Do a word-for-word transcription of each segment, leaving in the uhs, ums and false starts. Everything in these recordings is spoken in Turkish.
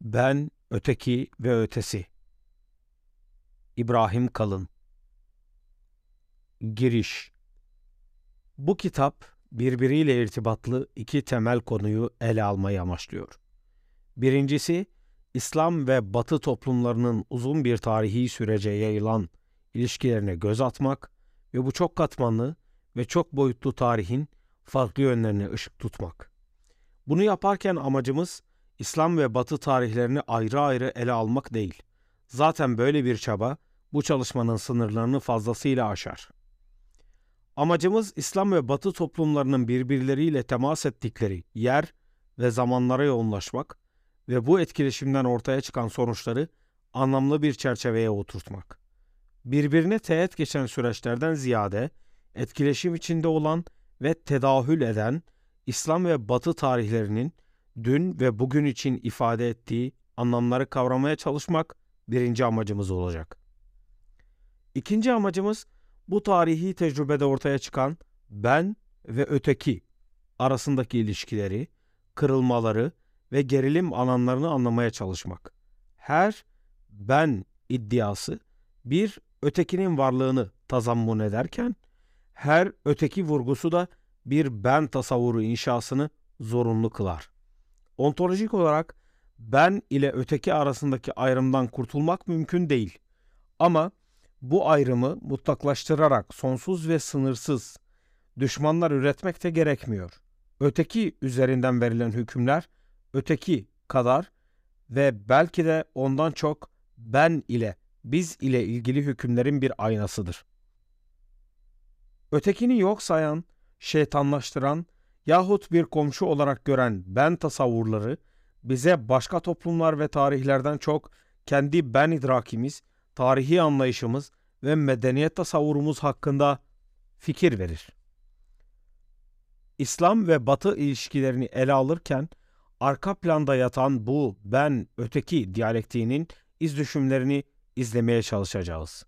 Ben Öteki ve Ötesi. İbrahim Kalın. Giriş. Bu kitap birbiriyle irtibatlı iki temel konuyu ele almayı amaçlıyor. Birincisi, İslam ve Batı toplumlarının uzun bir tarihi sürece yayılan ilişkilerine göz atmak ve bu çok katmanlı ve çok boyutlu tarihin farklı yönlerine ışık tutmak. Bunu yaparken amacımız, İslam ve Batı tarihlerini ayrı ayrı ele almak değil. Zaten böyle bir çaba bu çalışmanın sınırlarını fazlasıyla aşar. Amacımız İslam ve Batı toplumlarının birbirleriyle temas ettikleri yer ve zamanlara yoğunlaşmak ve bu etkileşimden ortaya çıkan sonuçları anlamlı bir çerçeveye oturtmak. Birbirine teğet geçen süreçlerden ziyade etkileşim içinde olan ve tedahül eden İslam ve Batı tarihlerinin dün ve bugün için ifade ettiği anlamları kavramaya çalışmak birinci amacımız olacak. İkinci amacımız bu tarihi tecrübede ortaya çıkan ben ve öteki arasındaki ilişkileri, kırılmaları ve gerilim alanlarını anlamaya çalışmak. Her ben iddiası bir ötekinin varlığını tazammun ederken, her öteki vurgusu da bir ben tasavvuru inşasını zorunlu kılar. Ontolojik olarak ben ile öteki arasındaki ayrımdan kurtulmak mümkün değil. Ama bu ayrımı mutlaklaştırarak sonsuz ve sınırsız düşmanlar üretmek de gerekmiyor. Öteki üzerinden verilen hükümler öteki kadar ve belki de ondan çok ben ile biz ile ilgili hükümlerin bir aynasıdır. Ötekini yok sayan, şeytanlaştıran yahut bir komşu olarak gören ben tasavvurları bize başka toplumlar ve tarihlerden çok kendi ben idrakimiz, tarihi anlayışımız ve medeniyet tasavvurumuz hakkında fikir verir. İslam ve Batı ilişkilerini ele alırken arka planda yatan bu ben-öteki diyalektiğinin iz düşümlerini izlemeye çalışacağız.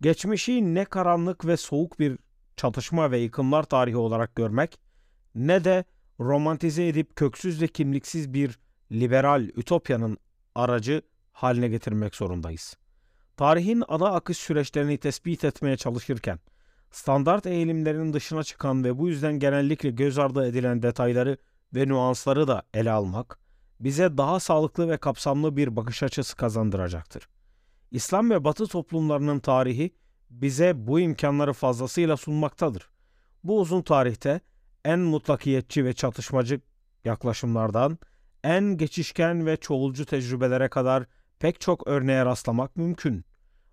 Geçmişi ne karanlık ve soğuk bir çatışma ve yıkımlar tarihi olarak görmek, ne de romantize edip köksüz ve kimliksiz bir liberal ütopyanın aracı haline getirmek zorundayız. Tarihin ana akış süreçlerini tespit etmeye çalışırken, standart eğilimlerin dışına çıkan ve bu yüzden genellikle göz ardı edilen detayları ve nüansları da ele almak, bize daha sağlıklı ve kapsamlı bir bakış açısı kazandıracaktır. İslam ve Batı toplumlarının tarihi bize bu imkanları fazlasıyla sunmaktadır. Bu uzun tarihte, en mutlakiyetçi ve çatışmacı yaklaşımlardan, en geçişken ve çoğulcu tecrübelere kadar pek çok örneğe rastlamak mümkün.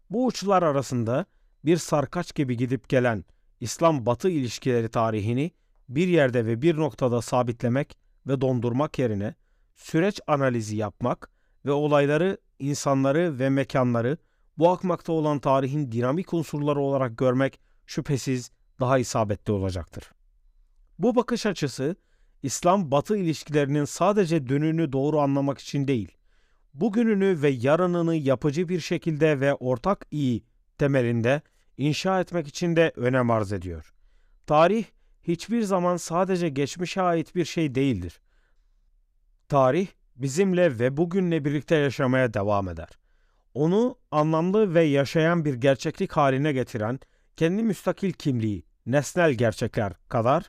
Bu uçlar arasında bir sarkaç gibi gidip gelen İslam-Batı ilişkileri tarihini bir yerde ve bir noktada sabitlemek ve dondurmak yerine süreç analizi yapmak ve olayları, insanları ve mekanları bu akmakta olan tarihin dinamik unsurları olarak görmek şüphesiz daha isabetli olacaktır. Bu bakış açısı, İslam-Batı ilişkilerinin sadece dününü doğru anlamak için değil, bugününü ve yarınını yapıcı bir şekilde ve ortak iyi temelinde inşa etmek için de önem arz ediyor. Tarih, hiçbir zaman sadece geçmişe ait bir şey değildir. Tarih, bizimle ve bugünle birlikte yaşamaya devam eder. Onu anlamlı ve yaşayan bir gerçeklik haline getiren, kendi müstakil kimliği, nesnel gerçekler kadar,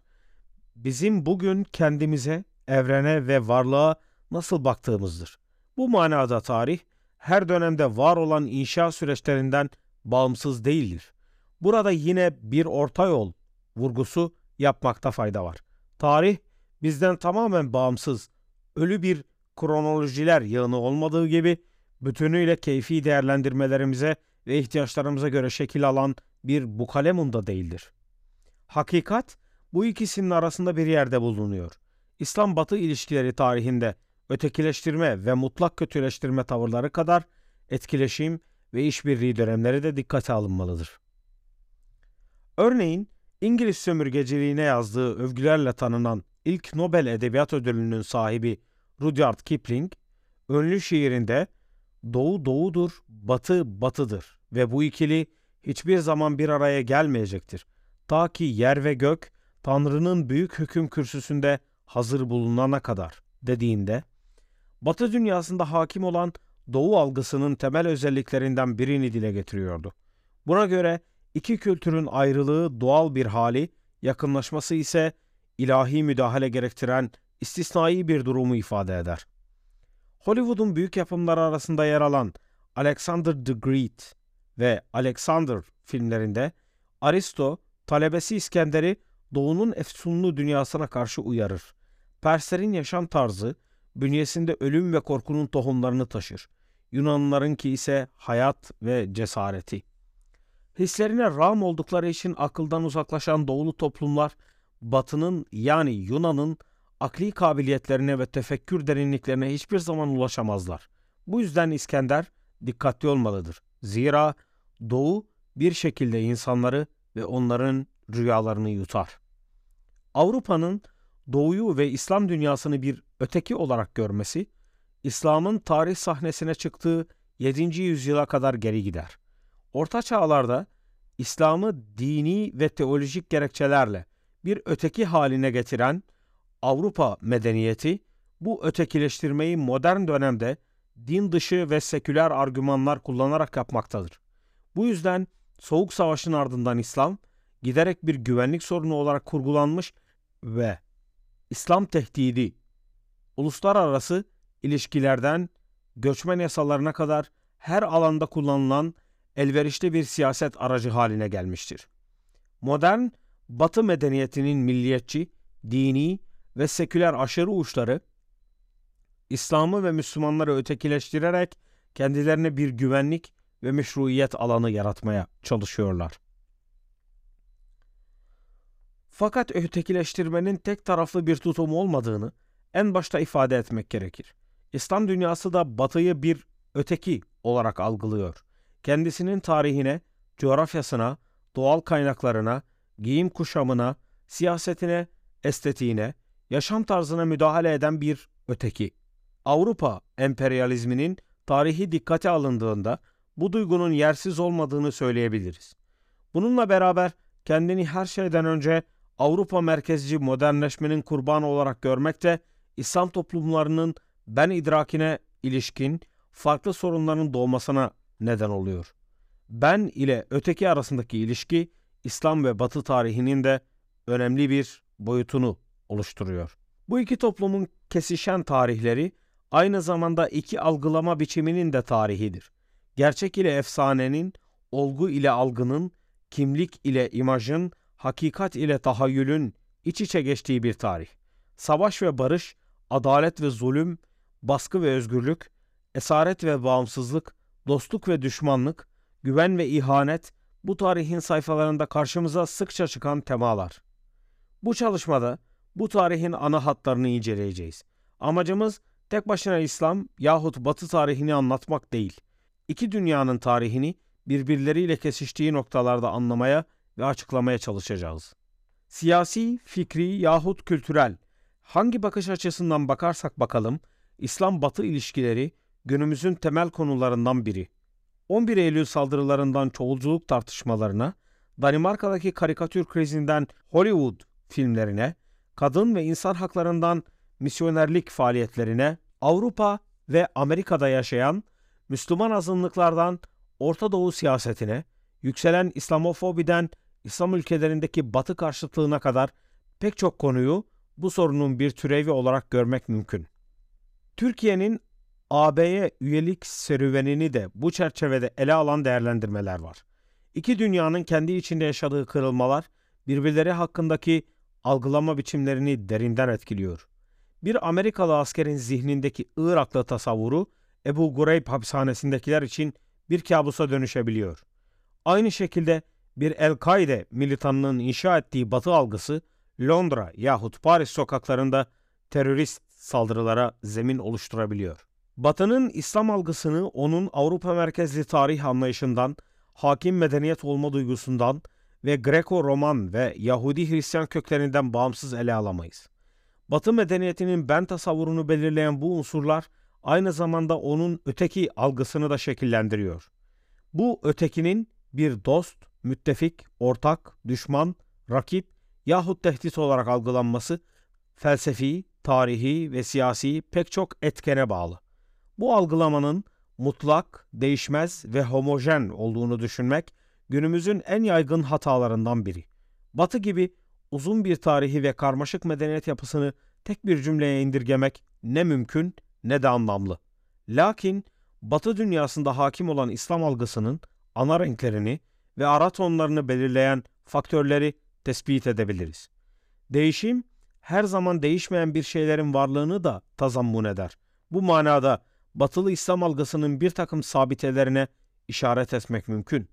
bizim bugün kendimize, evrene ve varlığa nasıl baktığımızdır. Bu manada tarih, her dönemde var olan inşa süreçlerinden bağımsız değildir. Burada yine bir orta yol vurgusu yapmakta fayda var. Tarih, bizden tamamen bağımsız, ölü bir kronolojiler yığını olmadığı gibi, bütünüyle keyfi değerlendirmelerimize ve ihtiyaçlarımıza göre şekil alan bir bukalemun da değildir. Hakikat, bu ikisinin arasında bir yerde bulunuyor. İslam-Batı ilişkileri tarihinde ötekileştirme ve mutlak kötüleştirme tavırları kadar etkileşim ve işbirliği dönemleri de dikkate alınmalıdır. Örneğin İngiliz sömürgeciliğine yazdığı övgülerle tanınan ilk Nobel Edebiyat Ödülü'nün sahibi Rudyard Kipling, ünlü şiirinde "Doğu doğudur, batı batıdır ve bu ikili hiçbir zaman bir araya gelmeyecektir. Ta ki yer ve gök Tanrı'nın büyük hüküm kürsüsünde hazır bulunana kadar" dediğinde, Batı dünyasında hakim olan Doğu algısının temel özelliklerinden birini dile getiriyordu. Buna göre iki kültürün ayrılığı doğal bir hali, yakınlaşması ise ilahi müdahale gerektiren istisnai bir durumu ifade eder. Hollywood'un büyük yapımları arasında yer alan Alexander the Great ve Alexander filmlerinde Aristo, talebesi İskender'i Doğu'nun efsunlu dünyasına karşı uyarır. Perslerin yaşam tarzı, bünyesinde ölüm ve korkunun tohumlarını taşır. Yunanlılarınki ise hayat ve cesareti. Hislerine rağm oldukları için akıldan uzaklaşan Doğulu toplumlar, Batı'nın yani Yunan'ın akli kabiliyetlerine ve tefekkür derinliklerine hiçbir zaman ulaşamazlar. Bu yüzden İskender dikkatli olmalıdır. Zira Doğu bir şekilde insanları ve onların rüyalarını yutar. Avrupa'nın Doğu'yu ve İslam dünyasını bir öteki olarak görmesi, İslam'ın tarih sahnesine çıktığı yedinci yüzyıla kadar geri gider. Orta çağlarda İslam'ı dini ve teolojik gerekçelerle bir öteki haline getiren Avrupa medeniyeti, bu ötekileştirmeyi modern dönemde din dışı ve seküler argümanlar kullanarak yapmaktadır. Bu yüzden Soğuk Savaş'ın ardından İslam, giderek bir güvenlik sorunu olarak kurgulanmış ve İslam tehdidi, uluslararası ilişkilerden göçmen yasalarına kadar her alanda kullanılan elverişli bir siyaset aracı haline gelmiştir. Modern Batı medeniyetinin milliyetçi, dini ve seküler aşırı uçları, İslam'ı ve Müslümanları ötekileştirerek kendilerine bir güvenlik ve meşruiyet alanı yaratmaya çalışıyorlar. Fakat ötekileştirmenin tek taraflı bir tutum olmadığını en başta ifade etmek gerekir. İslam dünyası da Batı'yı bir öteki olarak algılıyor. Kendisinin tarihine, coğrafyasına, doğal kaynaklarına, giyim kuşamına, siyasetine, estetiğine, yaşam tarzına müdahale eden bir öteki. Avrupa emperyalizminin tarihi dikkate alındığında bu duygunun yersiz olmadığını söyleyebiliriz. Bununla beraber kendini her şeyden önce Avrupa merkezci modernleşmenin kurbanı olarak görmek de İslam toplumlarının ben idrakine ilişkin farklı sorunların doğmasına neden oluyor. Ben ile öteki arasındaki ilişki İslam ve Batı tarihinin de önemli bir boyutunu oluşturuyor. Bu iki toplumun kesişen tarihleri aynı zamanda iki algılama biçiminin de tarihidir. Gerçek ile efsanenin, olgu ile algının, kimlik ile imajın, hakikat ile tahayyülün iç içe geçtiği bir tarih. Savaş ve barış, adalet ve zulüm, baskı ve özgürlük, esaret ve bağımsızlık, dostluk ve düşmanlık, güven ve ihanet bu tarihin sayfalarında karşımıza sıkça çıkan temalar. Bu çalışmada bu tarihin ana hatlarını inceleyeceğiz. Amacımız tek başına İslam yahut Batı tarihini anlatmak değil, iki dünyanın tarihini birbirleriyle kesiştiği noktalarda anlamaya ve açıklamaya çalışacağız. Siyasi, fikri yahut kültürel, hangi bakış açısından bakarsak bakalım, İslam-Batı ilişkileri günümüzün temel konularından biri. on bir Eylül saldırılarından çoğulculuk tartışmalarına, Danimarka'daki karikatür krizinden Hollywood filmlerine, kadın ve insan haklarından misyonerlik faaliyetlerine, Avrupa ve Amerika'da yaşayan Müslüman azınlıklardan Orta Doğu siyasetine, yükselen İslamofobiden İslam ülkelerindeki Batı karşıtlığına kadar pek çok konuyu bu sorunun bir türevi olarak görmek mümkün. Türkiye'nin A B'ye üyelik serüvenini de bu çerçevede ele alan değerlendirmeler var. İki dünyanın kendi içinde yaşadığı kırılmalar birbirleri hakkındaki algılama biçimlerini derinden etkiliyor. Bir Amerikalı askerin zihnindeki Iraklı tasavvuru Ebu Gureyb hapishanesindekiler için bir kabusa dönüşebiliyor. Aynı şekilde bir El-Kaide militanının inşa ettiği Batı algısı Londra yahut Paris sokaklarında terörist saldırılara zemin oluşturabiliyor. Batı'nın İslam algısını onun Avrupa merkezli tarih anlayışından, hakim medeniyet olma duygusundan ve Greko-Roman ve Yahudi-Hristiyan köklerinden bağımsız ele alamayız. Batı medeniyetinin ben tasavvurunu belirleyen bu unsurlar aynı zamanda onun öteki algısını da şekillendiriyor. Bu ötekinin bir dost, müttefik, ortak, düşman, rakip yahut tehdit olarak algılanması felsefi, tarihi ve siyasi pek çok etkene bağlı. Bu algılamanın mutlak, değişmez ve homojen olduğunu düşünmek günümüzün en yaygın hatalarından biri. Batı gibi uzun bir tarihi ve karmaşık medeniyet yapısını tek bir cümleye indirgemek ne mümkün ne de anlamlı. Lakin Batı dünyasında hakim olan İslam algısının ana renklerini ve ara tonlarını belirleyen faktörleri tespit edebiliriz. Değişim, her zaman değişmeyen bir şeylerin varlığını da tazammun eder. Bu manada Batılı İslam algısının bir takım sabitelerine işaret etmek mümkün.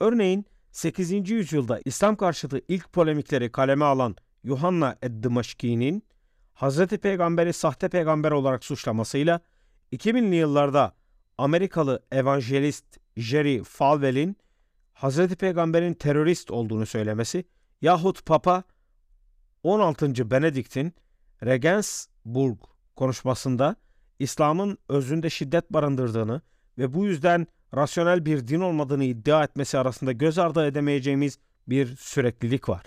Örneğin sekizinci yüzyılda İslam karşıtı ilk polemikleri kaleme alan Yuhanna Eddimaşki'nin Hz. Peygamber'i sahte peygamber olarak suçlamasıyla iki binli yıllarda Amerikalı evangelist Jerry Falwell'in Hz. Peygamber'in terörist olduğunu söylemesi yahut Papa on altıncı Benedikt'in Regensburg konuşmasında İslam'ın özünde şiddet barındırdığını ve bu yüzden rasyonel bir din olmadığını iddia etmesi arasında göz ardı edemeyeceğimiz bir süreklilik var.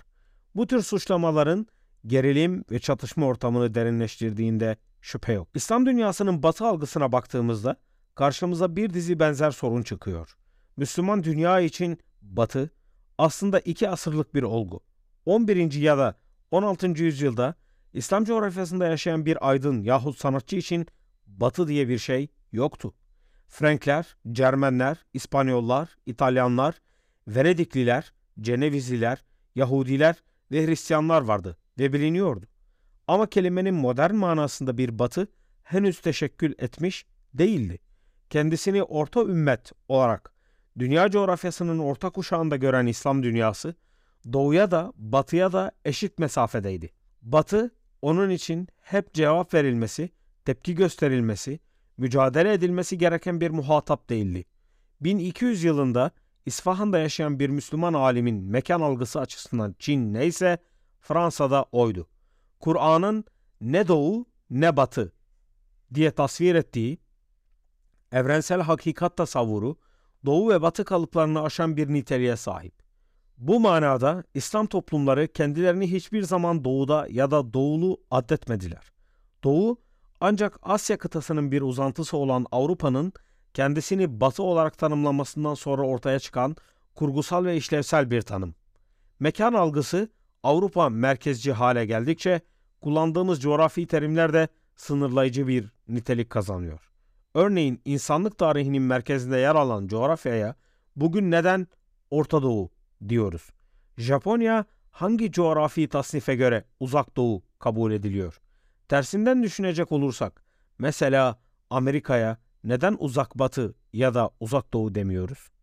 Bu tür suçlamaların gerilim ve çatışma ortamını derinleştirdiğinde şüphe yok. İslam dünyasının Batı algısına baktığımızda karşımıza bir dizi benzer sorun çıkıyor. Müslüman dünya için Batı aslında iki asırlık bir olgu. on birinci ya da on altıncı yüzyılda İslam coğrafyasında yaşayan bir aydın yahut sanatçı için Batı diye bir şey yoktu. Frankler, Cermenler, İspanyollar, İtalyanlar, Venedikliler, Cenevizliler, Yahudiler ve Hristiyanlar vardı ve biliniyordu. Ama kelimenin modern manasında bir Batı henüz teşekkül etmiş değildi. Kendisini orta ümmet olarak dünya coğrafyasının orta kuşağında gören İslam dünyası, doğuya da batıya da eşit mesafedeydi. Batı, onun için hep cevap verilmesi, tepki gösterilmesi, mücadele edilmesi gereken bir muhatap değildi. bin iki yüz yılında İsfahan'da yaşayan bir Müslüman alimin mekan algısı açısından Çin neyse Fransa'da oydu. Kur'an'ın ne doğu ne batı diye tasvir ettiği evrensel hakikat tasavvuru doğu ve batı kalıplarını aşan bir niteliğe sahip. Bu manada İslam toplumları kendilerini hiçbir zaman doğuda ya da doğulu addetmediler. Doğu ancak Asya kıtasının bir uzantısı olan Avrupa'nın kendisini batı olarak tanımlamasından sonra ortaya çıkan kurgusal ve işlevsel bir tanım. Mekan algısı Avrupa merkezci hale geldikçe kullandığımız coğrafi terimler de sınırlayıcı bir nitelik kazanıyor. Örneğin insanlık tarihinin merkezinde yer alan coğrafyaya bugün neden Orta Doğu diyoruz? Japonya hangi coğrafi tasnife göre Uzak Doğu kabul ediliyor? Tersinden düşünecek olursak mesela Amerika'ya neden Uzak Batı ya da Uzak Doğu demiyoruz?